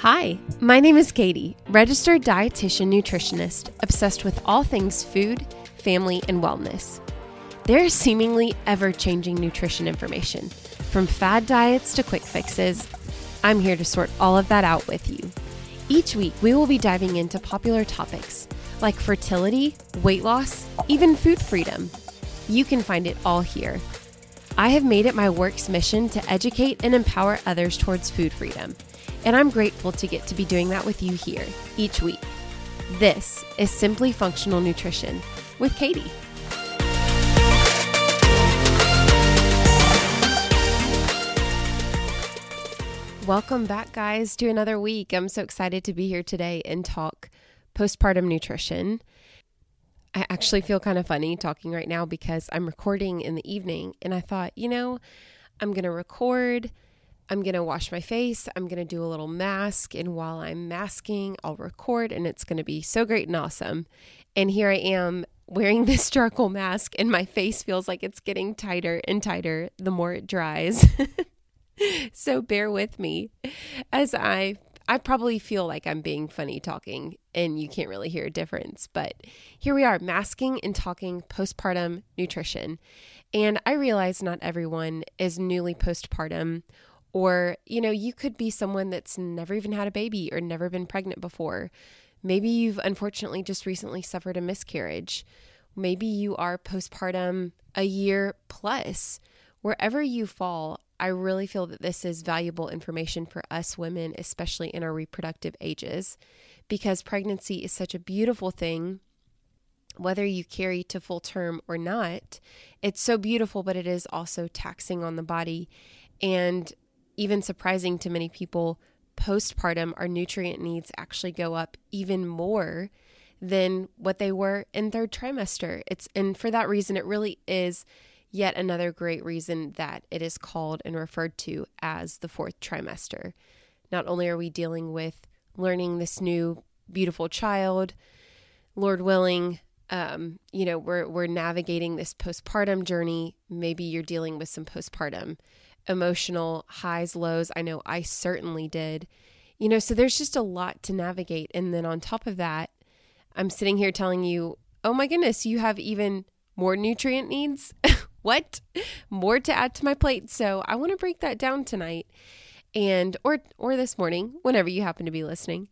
Hi, my name is Katie, registered dietitian nutritionist, obsessed with all things food, family, and wellness. There is seemingly ever-changing nutrition information, from fad diets to quick fixes. I'm here to sort all of that out with you. Each week, we will be diving into popular topics like fertility, weight loss, even food freedom. You can find it all here. I have made it my work's mission to educate and empower others towards food freedom, and I'm grateful to get to be doing that with you here each week. This is Simply Functional Nutrition with Katie. Welcome back, guys, to another week. I'm so excited to be here today and talk postpartum nutrition. I actually feel kind of funny talking right now because I'm recording in the evening, and I thought, you know, I'm going to record, I'm going to wash my face, I'm going to do a little mask, and while I'm masking, I'll record, and it's going to be so great and awesome. And here I am wearing this charcoal mask, and my face feels like it's getting tighter and tighter the more it dries. So bear with me as I probably feel like I'm being funny talking, and you can't really hear a difference, but here we are, masking and talking postpartum nutrition. And I realize not everyone is newly postpartum, or, you know, you could be someone that's never even had a baby or never been pregnant before. Maybe you've unfortunately just recently suffered a miscarriage. Maybe you are postpartum a year plus. Wherever you fall, I really feel that this is valuable information for us women, especially in our reproductive ages, because pregnancy is such a beautiful thing, whether you carry to full term or not. It's so beautiful, but it is also taxing on the body. And even surprising to many people, postpartum, our nutrient needs actually go up even more than what they were in third trimester. And for that reason, it really is yet another great reason that it is called and referred to as the fourth trimester. Not only are we dealing with learning this new beautiful child, Lord willing, we're navigating this postpartum journey. Maybe you're dealing with some postpartum emotional highs, lows. I know I certainly did. You know, so there's just a lot to navigate. And then on top of that, I'm sitting here telling you, oh my goodness, you have even more nutrient needs. What? More to add to my plate. So I want to break that down tonight and or this morning, whenever you happen to be listening,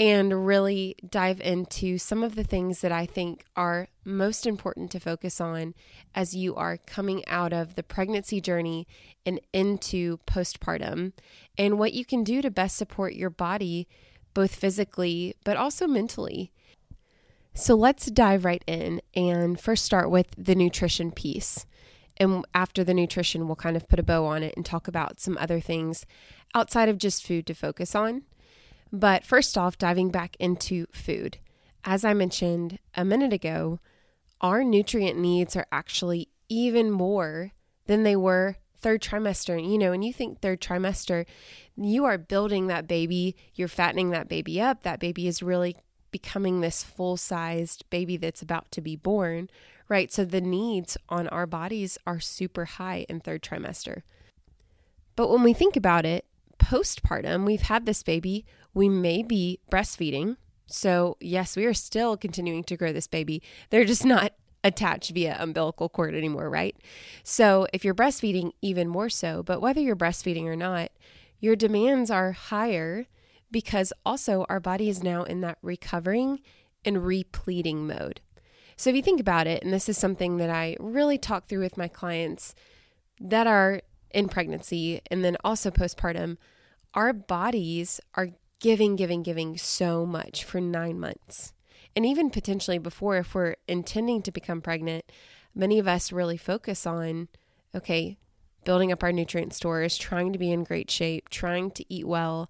and really dive into some of the things that I think are most important to focus on as you are coming out of the pregnancy journey and into postpartum, and what you can do to best support your body, both physically but also mentally. So let's dive right in and first start with the nutrition piece. And after the nutrition, we'll kind of put a bow on it and talk about some other things outside of just food to focus on. But first off, diving back into food. As I mentioned a minute ago, our nutrient needs are actually even more than they were third trimester. You know, when you think third trimester, you are building that baby, you're fattening that baby up. That baby is really becoming this full-sized baby that's about to be born, right? So the needs on our bodies are super high in third trimester. But when we think about it, postpartum, we've had this baby, we may be breastfeeding. So yes, we are still continuing to grow this baby. They're just not attached via umbilical cord anymore, right? So if you're breastfeeding, even more so. But whether you're breastfeeding or not, your demands are higher, because also our body is now in that recovering and repleting mode. So if you think about it, and this is something that I really talk through with my clients that are in pregnancy and then also postpartum, our bodies are giving so much for 9 months. And even potentially before, if we're intending to become pregnant, many of us really focus on, okay, building up our nutrient stores, trying to be in great shape, trying to eat well,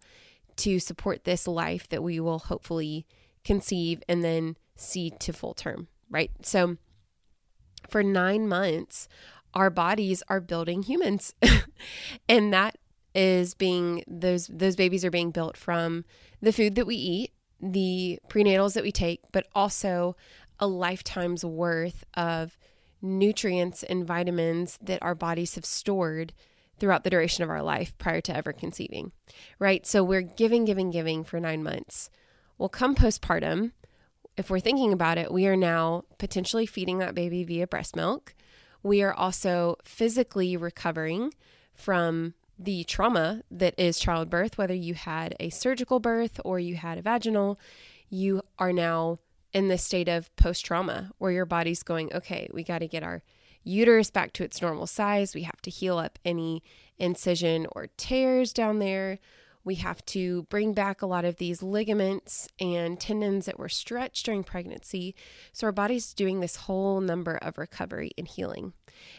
to support this life that we will hopefully conceive and then see to full term, right? So for 9 months, our bodies are building humans. And that is being, those babies are being built from the food that we eat, the prenatals that we take, but also a lifetime's worth of nutrients and vitamins that our bodies have stored throughout the duration of our life prior to ever conceiving, right? So we're giving for 9 months. Well, come postpartum, if we're thinking about it, we are now potentially feeding that baby via breast milk. We are also physically recovering from the trauma that is childbirth, whether you had a surgical birth or you had a vaginal. You are now in this state of post-trauma where your body's going, okay, we got to get our uterus back to its normal size. We have to heal up any incision or tears down there. We have to bring back a lot of these ligaments and tendons that were stretched during pregnancy. So our body's doing this whole number of recovery and healing.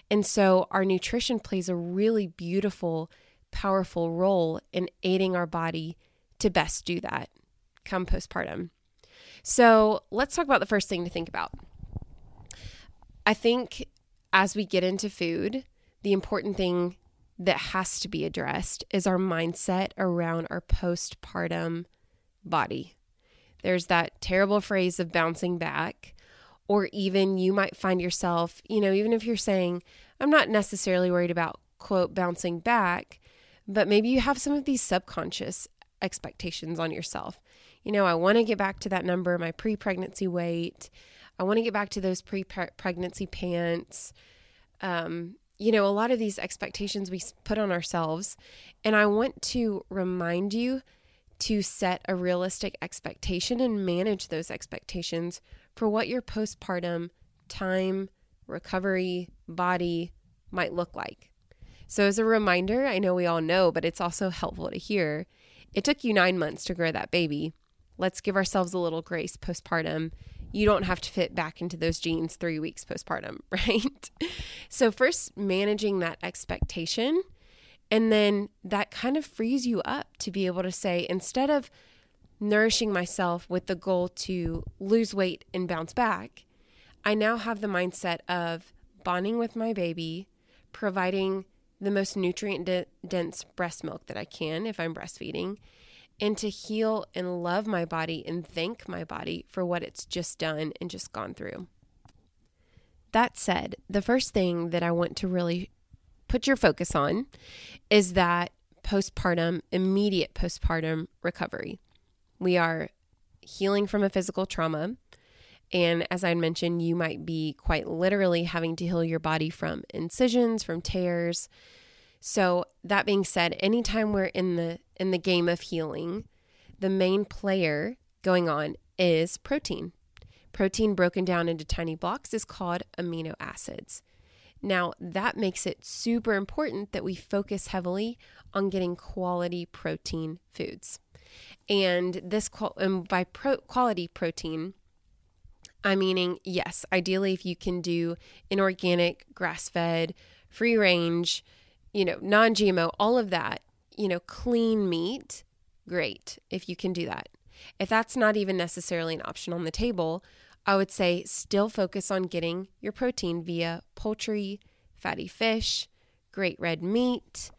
And so our nutrition plays a really beautiful, powerful role in aiding our body to best do that come postpartum. So let's talk about the first thing to think about. I think as we get into food, the important thing that has to be addressed is our mindset around our postpartum body. There's that terrible phrase of bouncing back, or even you might find yourself, even if you're saying, I'm not necessarily worried about, quote, bouncing back, but maybe you have some of these subconscious expectations on yourself. I want to get back to that number, my pre-pregnancy weight. I want to get back to those pre-pregnancy pants. A lot of these expectations we put on ourselves. And I want to remind you to set a realistic expectation and manage those expectations for what your postpartum time, recovery, body might look like. So as a reminder, I know we all know, but it's also helpful to hear. It took you 9 months to grow that baby. Let's give ourselves a little grace postpartum. You don't have to fit back into those jeans 3 weeks postpartum, right? So first, managing that expectation, and then that kind of frees you up to be able to say, instead of nourishing myself with the goal to lose weight and bounce back, I now have the mindset of bonding with my baby, providing the most nutrient-dense breast milk that I can if I'm breastfeeding, and to heal and love my body and thank my body for what it's just done and just gone through. That said, the first thing that I want to really put your focus on is that postpartum, immediate postpartum recovery. We are healing from a physical trauma. And as I mentioned, you might be quite literally having to heal your body from incisions, from tears. So that being said, anytime we're in the game of healing, the main player going on is protein. Protein broken down into tiny blocks is called amino acids. Now, that makes it super important that we focus heavily on getting quality protein foods. And this by quality protein, I'm meaning, yes, ideally if you can do an organic, grass-fed, free-range, non-GMO, all of that, clean meat, great if you can do that. If that's not even necessarily an option on the table, I would say still focus on getting your protein via poultry, fatty fish, great red meat,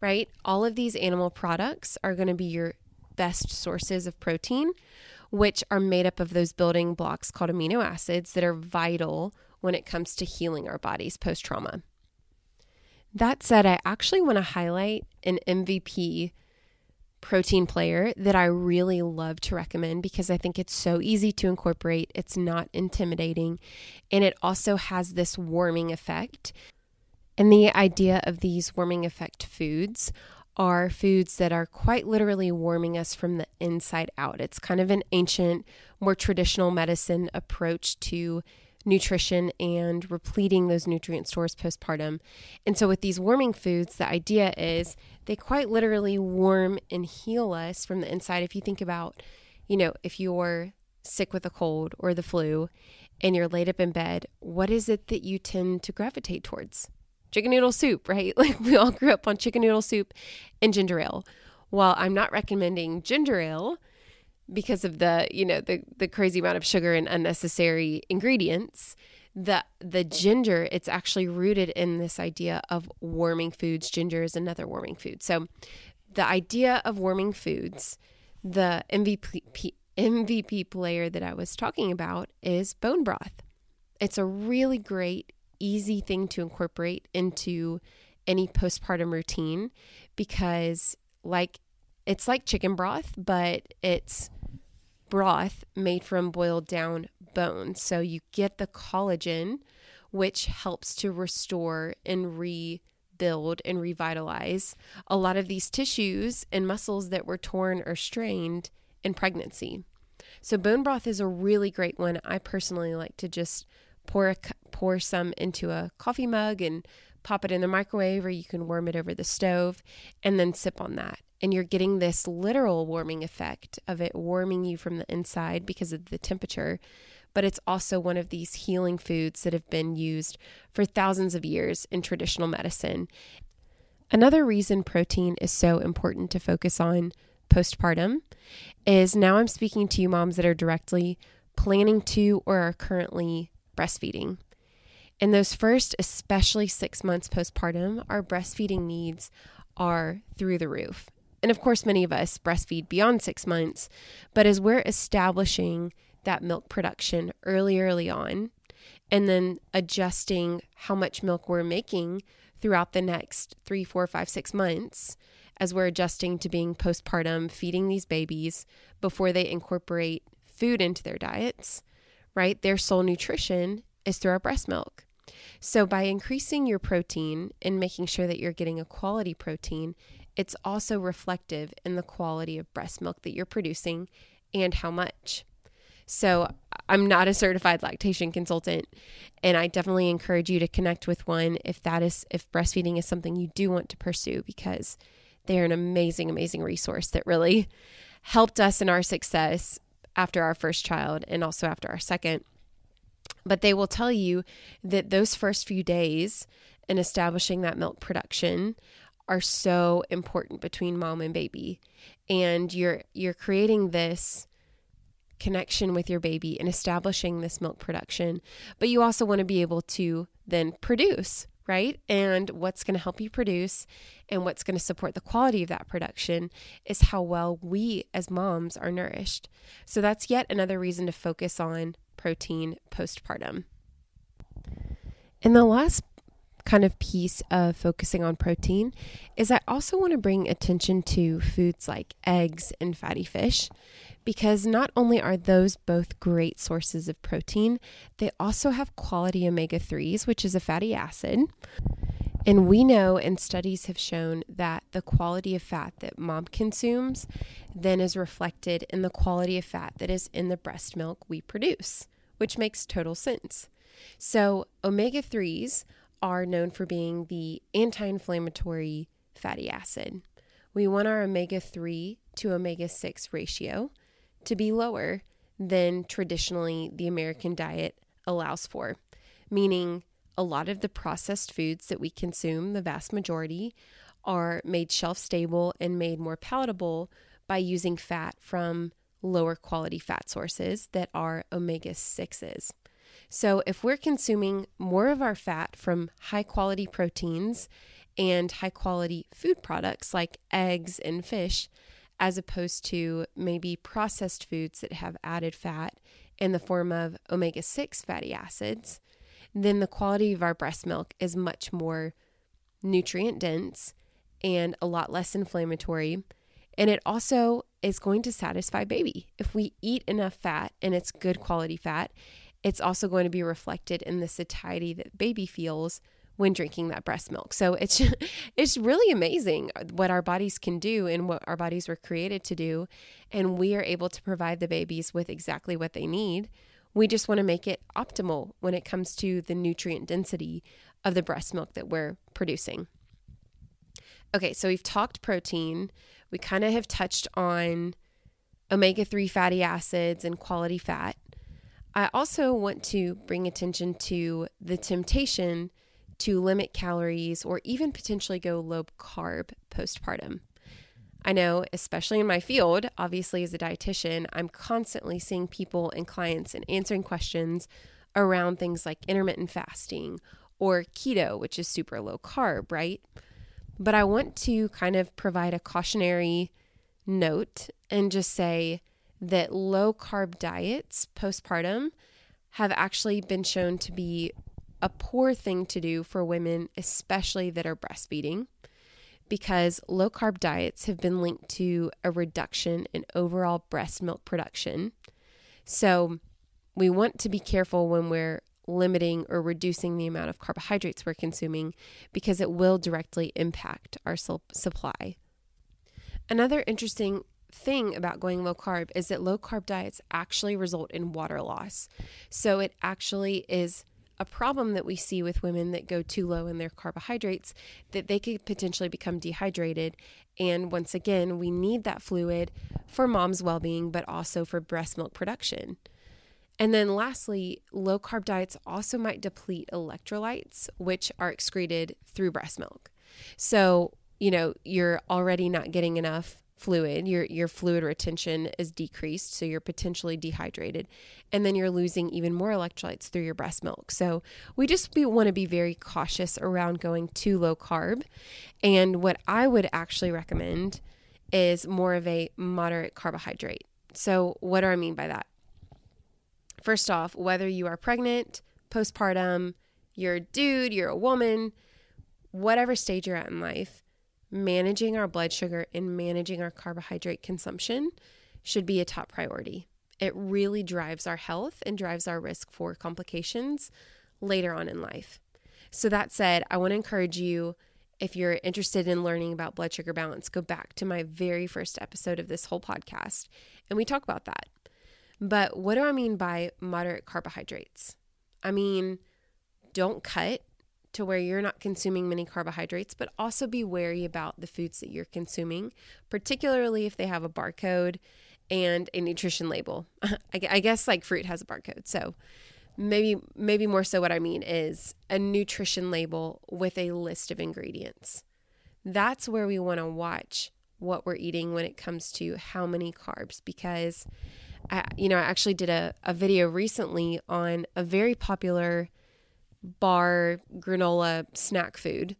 right? All of these animal products are going to be your best sources of protein, which are made up of those building blocks called amino acids that are vital when it comes to healing our bodies post-trauma. That said, I actually want to highlight an MVP protein player that I really love to recommend because I think it's so easy to incorporate. It's not intimidating, and it also has this warming effect. And the idea of these warming effect foods are foods that are quite literally warming us from the inside out. It's kind of an ancient, more traditional medicine approach to nutrition and repleting those nutrient stores postpartum. And so with these warming foods, the idea is they quite literally warm and heal us from the inside. If you think about, if you're sick with a cold or the flu and you're laid up in bed, what is it that you tend to gravitate towards? Chicken noodle soup, right? Like we all grew up on chicken noodle soup and ginger ale. While I'm not recommending ginger ale, because of the crazy amount of sugar and unnecessary ingredients, the ginger, it's actually rooted in this idea of warming foods. Ginger is another warming food. So the idea of warming foods, the MVP player that I was talking about is bone broth. It's a really great, easy thing to incorporate into any postpartum routine, because it's like chicken broth, but it's broth made from boiled down bone. So you get the collagen, which helps to restore and rebuild and revitalize a lot of these tissues and muscles that were torn or strained in pregnancy. So bone broth is a really great one. I personally like to just pour some into a coffee mug and pop it in the microwave, or you can warm it over the stove and then sip on that. And you're getting this literal warming effect of it warming you from the inside because of the temperature. But it's also one of these healing foods that have been used for thousands of years in traditional medicine. Another reason protein is so important to focus on postpartum is now I'm speaking to you moms that are directly planning to or are currently breastfeeding. In those first, especially 6 months postpartum, our breastfeeding needs are through the roof. And of course, many of us breastfeed beyond 6 months, but as we're establishing that milk production early on, and then adjusting how much milk we're making throughout the next 3, 4, 5, 6 months, as we're adjusting to being postpartum, feeding these babies before they incorporate food into their diets, right? Their sole nutrition is through our breast milk. So by increasing your protein and making sure that you're getting a quality protein, it's also reflective in the quality of breast milk that you're producing and how much. So I'm not a certified lactation consultant, and I definitely encourage you to connect with one if breastfeeding is something you do want to pursue, because they're an amazing, amazing resource that really helped us in our success after our first child and also after our second. But they will tell you that those first few days in establishing that milk production are so important between mom and baby. And you're creating this connection with your baby and establishing this milk production. But you also want to be able to then produce, right? And what's going to help you produce and what's going to support the quality of that production is how well we as moms are nourished. So that's yet another reason to focus on protein postpartum. And the last kind of piece of focusing on protein is I also want to bring attention to foods like eggs and fatty fish, because not only are those both great sources of protein, they also have quality omega-3s, which is a fatty acid. And we know, and studies have shown, that the quality of fat that mom consumes then is reflected in the quality of fat that is in the breast milk we produce, which makes total sense. So omega-3s are known for being the anti-inflammatory fatty acid. We want our omega-3 to omega-6 ratio to be lower than traditionally the American diet allows for, meaning a lot of the processed foods that we consume, the vast majority, are made shelf stable and made more palatable by using fat from lower quality fat sources that are omega-6s. So if we're consuming more of our fat from high quality proteins and high quality food products like eggs and fish, as opposed to maybe processed foods that have added fat in the form of omega-6 fatty acids, then the quality of our breast milk is much more nutrient dense and a lot less inflammatory. And it also is going to satisfy baby. If we eat enough fat and it's good quality fat, it's also going to be reflected in the satiety that baby feels when drinking that breast milk. So it's really amazing what our bodies can do and what our bodies were created to do. And we are able to provide the babies with exactly what they need. We just want to make it optimal when it comes to the nutrient density of the breast milk that we're producing. Okay, so we've talked protein. We kind of have touched on omega-3 fatty acids and quality fat. I also want to bring attention to the temptation to limit calories or even potentially go low carb postpartum. I know, especially in my field, obviously as a dietitian, I'm constantly seeing people and clients and answering questions around things like intermittent fasting or keto, which is super low carb, right? But I want to kind of provide a cautionary note and just say that low carb diets postpartum have actually been shown to be a poor thing to do for women, especially that are breastfeeding, because low-carb diets have been linked to a reduction in overall breast milk production. So we want to be careful when we're limiting or reducing the amount of carbohydrates we're consuming, because it will directly impact our supply. Another interesting thing about going low carb is that low carb diets actually result in water loss. So it actually is a problem that we see with women that go too low in their carbohydrates, that they could potentially become dehydrated. And once again, we need that fluid for mom's well-being, but also for breast milk production. And then lastly, low carb diets also might deplete electrolytes, which are excreted through breast milk. So, you know, you're already not getting enough fluid, your fluid retention is decreased, so you're potentially dehydrated, and then you're losing even more electrolytes through your breast milk. So we just want to be very cautious around going too low carb. And what I would actually recommend is more of a moderate carbohydrate. So what do I mean by that? First off, whether you are pregnant, postpartum, you're a dude, you're a woman, whatever stage you're at in life, managing our blood sugar and managing our carbohydrate consumption should be a top priority. It really drives our health and drives our risk for complications later on in life. So that said, I want to encourage you, if you're interested in learning about blood sugar balance, go back to my very first episode of this whole podcast, and we talk about that. But what do I mean by moderate carbohydrates? I mean, don't cut to where you're not consuming many carbohydrates, but also be wary about the foods that you're consuming, particularly if they have a barcode and a nutrition label. I guess like fruit has a barcode. So maybe more so what I mean is a nutrition label with a list of ingredients. That's where we want to watch what we're eating when it comes to how many carbs, because I actually did a video recently on a very popular bar granola snack food,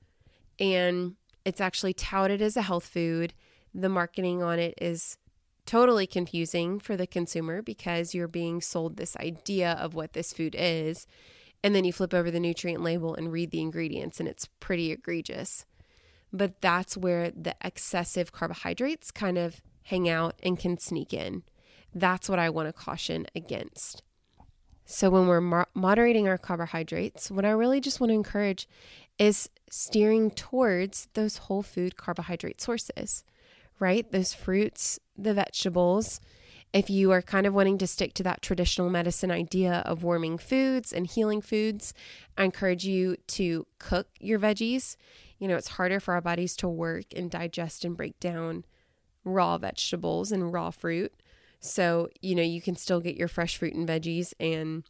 and it's actually touted as a health food. The marketing on it is totally confusing for the consumer, because you're being sold this idea of what this food is, and then you flip over the nutrient label and read the ingredients, and it's pretty egregious. But that's where the excessive carbohydrates kind of hang out and can sneak in. That's what I want to caution against. So when we're moderating our carbohydrates, what I really just want to encourage is steering towards those whole food carbohydrate sources, right? Those fruits, the vegetables. If you are kind of wanting to stick to that traditional medicine idea of warming foods and healing foods, I encourage you to cook your veggies. You know, it's harder for our bodies to work and digest and break down raw vegetables and raw fruit. So, you know, you can still get your fresh fruit and veggies, and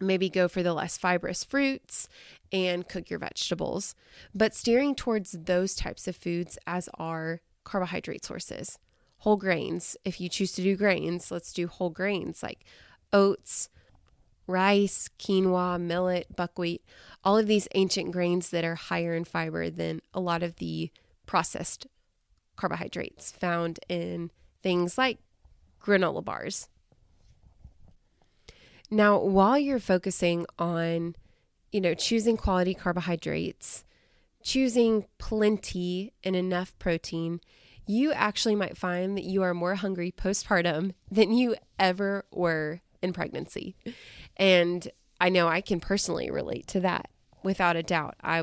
maybe go for the less fibrous fruits and cook your vegetables, but steering towards those types of foods as our carbohydrate sources. Whole grains, if you choose to do grains, let's do whole grains like oats, rice, quinoa, millet, buckwheat, all of these ancient grains that are higher in fiber than a lot of the processed carbohydrates found in things like granola bars. Now, while you're focusing on, you know, choosing quality carbohydrates, choosing plenty and enough protein, you actually might find that you are more hungry postpartum than you ever were in pregnancy. And I know I can personally relate to that without a doubt. I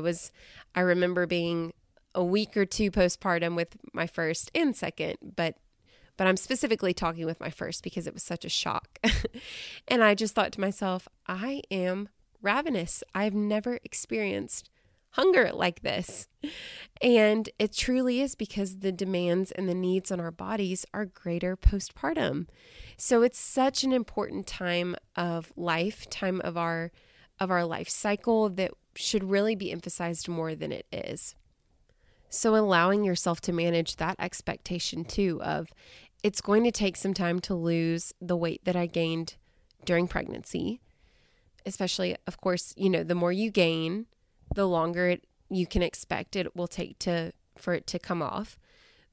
remember being a week or two postpartum with my first and second, but I'm specifically talking with my first because it was such a shock. And I just thought to myself, I am ravenous. I've never experienced hunger like this. And it truly is because the demands and the needs on our bodies are greater postpartum. So it's such an important time of life, time of our life cycle that should really be emphasized more than it is. So allowing yourself to manage that expectation too of, it's going to take some time to lose the weight that I gained during pregnancy, especially, of course, you know, the more you gain, the longer you can expect it will take for it to come off.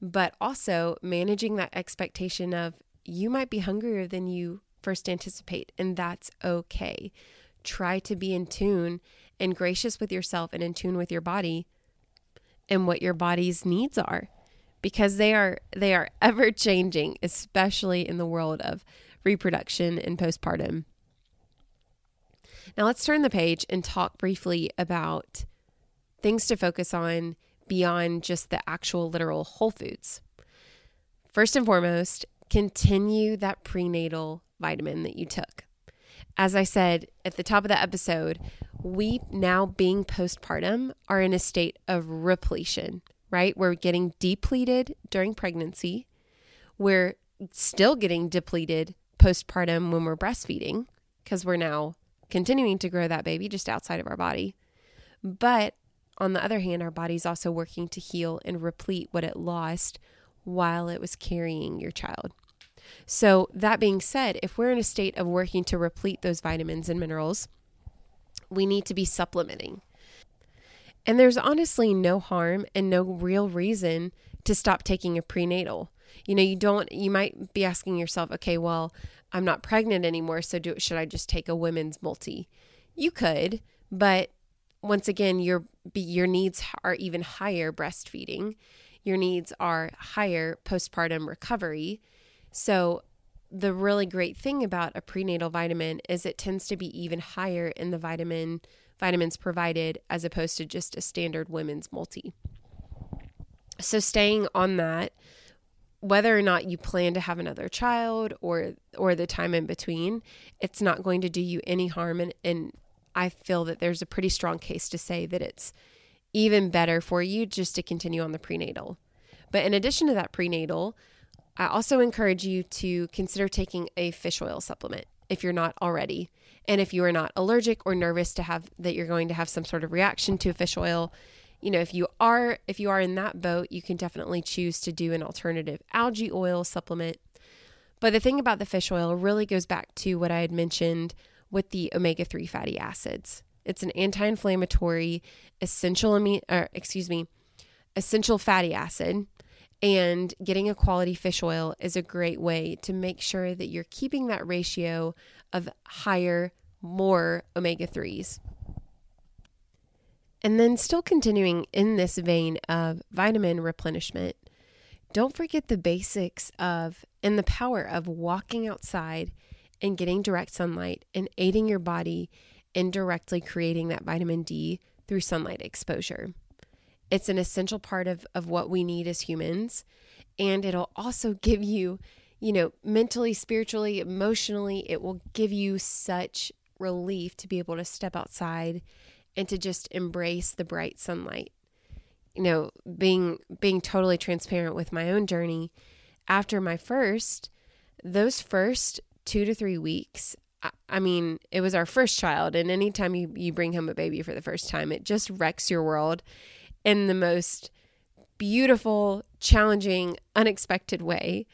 But also managing that expectation of, you might be hungrier than you first anticipate, and that's okay. try to be in tune and gracious with yourself and in tune with your body and what your body's needs are, because they are ever changing, especially in the world of reproduction and postpartum. Now let's turn the page and talk briefly about things to focus on beyond just the actual literal whole foods. First and foremost, continue that prenatal vitamin that you took. As I said at the top of the episode, we now being postpartum are in a state of repletion, right? We're getting depleted during pregnancy. We're still getting depleted postpartum when we're breastfeeding because we're now continuing to grow that baby just outside of our body. But on the other hand, our body's also working to heal and replete what it lost while it was carrying your child. So that being said, if we're in a state of working to replete those vitamins and minerals, we need to be supplementing. And there's honestly no harm and no real reason to stop taking a prenatal. You might be asking yourself, okay, well, I'm not pregnant anymore, so should I just take a women's multi? You could, but once again, your needs are even higher breastfeeding. Your needs are higher postpartum recovery. So the really great thing about a prenatal vitamin is it tends to be even higher in the vitamins provided as opposed to just a standard women's multi. So staying on that, whether or not you plan to have another child or the time in between, it's not going to do you any harm. And I feel that there's a pretty strong case to say that it's even better for you just to continue on the prenatal. But in addition to that prenatal, I also encourage you to consider taking a fish oil supplement if you're not already. And if you are not allergic or nervous that you're going to have some sort of reaction to fish oil, if you are in that boat, you can definitely choose to do an alternative algae oil supplement. But the thing about the fish oil really goes back to what I had mentioned with the omega-3 fatty acids. It's an anti-inflammatory essential fatty acid, and getting a quality fish oil is a great way to make sure that you're keeping that ratio of more omega-3s. And then still continuing in this vein of vitamin replenishment, don't forget the basics and the power of walking outside and getting direct sunlight and aiding your body in directly creating that vitamin D through sunlight exposure. It's an essential part of what we need as humans, and it'll also give you, mentally, spiritually, emotionally, it will give you such relief to be able to step outside and to just embrace the bright sunlight. Being totally transparent with my own journey, after my those first 2 to 3 weeks, it was our first child, and anytime you bring home a baby for the first time, it just wrecks your world in the most beautiful, challenging, unexpected way.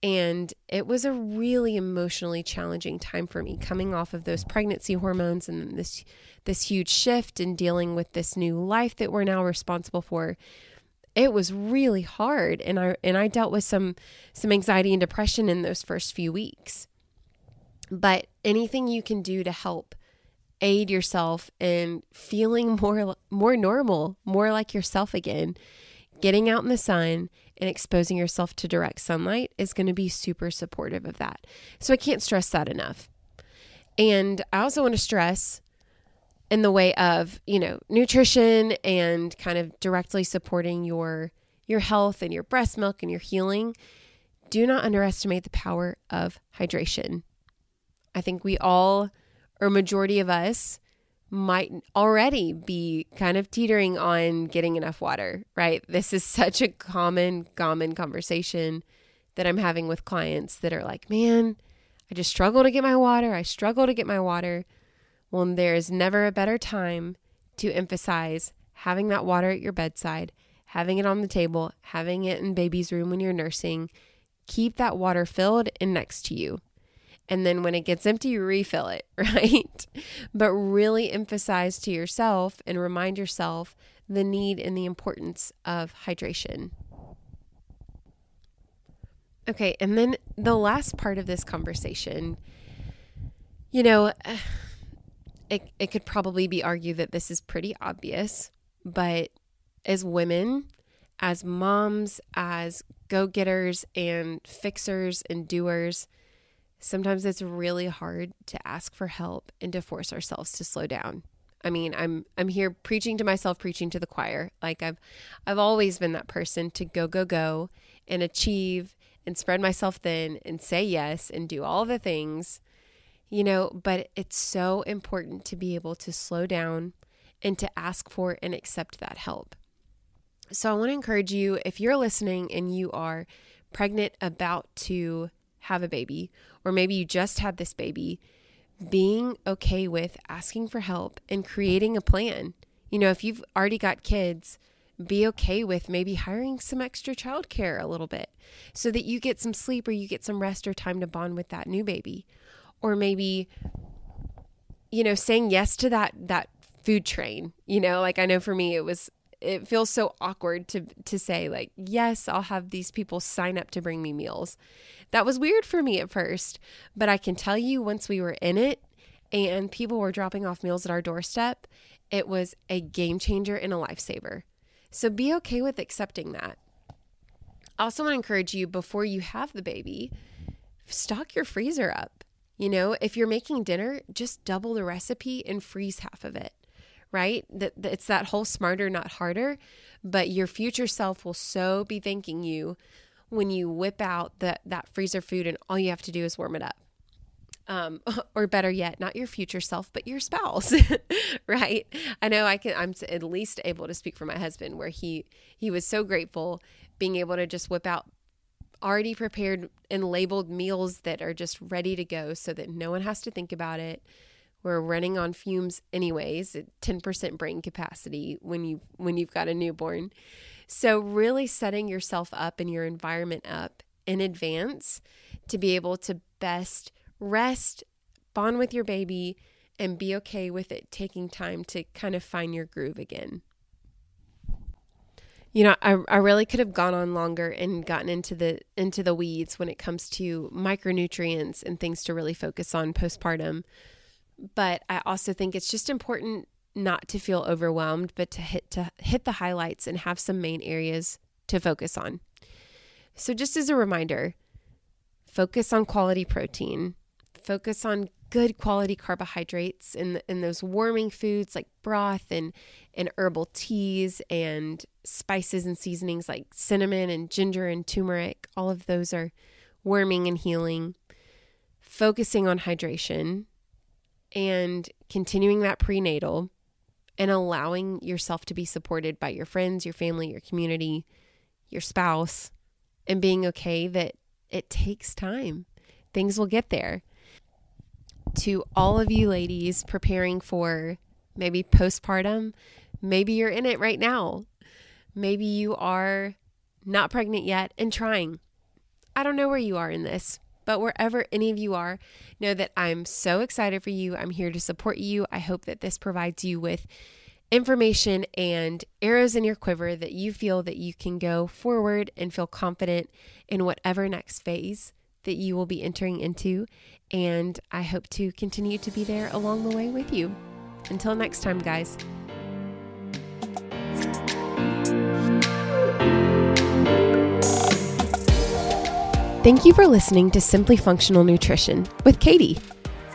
And it was a really emotionally challenging time for me, coming off of those pregnancy hormones and this huge shift and dealing with this new life that we're now responsible for. It was really hard, and I dealt with some anxiety and depression in those first few weeks. But anything you can do to help aid yourself in feeling more normal, more like yourself again, getting out in the sun and exposing yourself to direct sunlight is going to be super supportive of that. So I can't stress that enough. And I also want to stress in the way of, nutrition and kind of directly supporting your health and your breast milk and your healing. Do not underestimate the power of hydration. I think we all, or majority of us, might already be kind of teetering on getting enough water, right? This is such a common conversation that I'm having with clients that are like, man, I just struggle to get my water. Well, there is never a better time to emphasize having that water at your bedside, having it on the table, having it in baby's room when you're nursing. Keep that water filled and next to you. And then when it gets empty, you refill it, right? But really emphasize to yourself and remind yourself the need and the importance of hydration. Okay, and then the last part of this conversation, it could probably be argued that this is pretty obvious, but as women, as moms, as go-getters and fixers and doers, sometimes it's really hard to ask for help and to force ourselves to slow down. I mean, I'm here preaching to myself, preaching to the choir. Like I've always been that person to go and achieve and spread myself thin and say yes and do all the things, you know, but it's so important to be able to slow down and to ask for and accept that help. So I want to encourage you, if you're listening and you are pregnant, about to have a baby, or maybe you just had this baby, being okay with asking for help and creating a plan. You know, if you've already got kids, be okay with maybe hiring some extra childcare a little bit so that you get some sleep or you get some rest or time to bond with that new baby. Or maybe, you know, saying yes to that food train. You know, like I know for me, it feels so awkward to say like, yes, I'll have these people sign up to bring me meals. That was weird for me at first, but I can tell you once we were in it and people were dropping off meals at our doorstep, it was a game changer and a lifesaver. So be okay with accepting that. I also want to encourage you, before you have the baby, stock your freezer up. You know, if you're making dinner, just double the recipe and freeze half of it. Right? It's that whole smarter, not harder, but your future self will so be thanking you when you whip out that freezer food and all you have to do is warm it up. Or better yet, not your future self, but your spouse, right? I know I'm at least able to speak for my husband, where he was so grateful being able to just whip out already prepared and labeled meals that are just ready to go so that no one has to think about it. We're running on fumes anyways at 10% brain capacity when you've got a newborn. So really setting yourself up and your environment up in advance to be able to best rest, bond with your baby, and be okay with it taking time to kind of find your groove again. You know, I really could have gone on longer and gotten into the weeds when it comes to micronutrients and things to really focus on postpartum. But I also think it's just important not to feel overwhelmed, but to hit the highlights and have some main areas to focus on. So just as a reminder, focus on quality protein, focus on good quality carbohydrates in those warming foods like broth and herbal teas and spices and seasonings like cinnamon and ginger and turmeric. All of those are warming and healing. Focusing on hydration and continuing that prenatal and allowing yourself to be supported by your friends, your family, your community, your spouse, and being okay that it takes time. Things will get there. To all of you ladies preparing for maybe postpartum, maybe you're in it right now. Maybe you are not pregnant yet and trying. I don't know where you are in this. But wherever any of you are, know that I'm so excited for you. I'm here to support you. I hope that this provides you with information and arrows in your quiver that you feel that you can go forward and feel confident in whatever next phase that you will be entering into. And I hope to continue to be there along the way with you. Until next time, guys. Thank you for listening to Simply Functional Nutrition with Katie.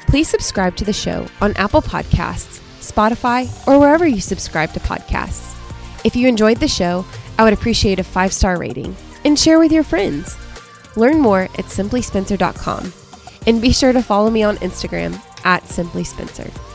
Please subscribe to the show on Apple Podcasts, Spotify, or wherever you subscribe to podcasts. If you enjoyed the show, I would appreciate a 5-star rating and share with your friends. Learn more at simplyspencer.com and be sure to follow me on Instagram at simplyspencer.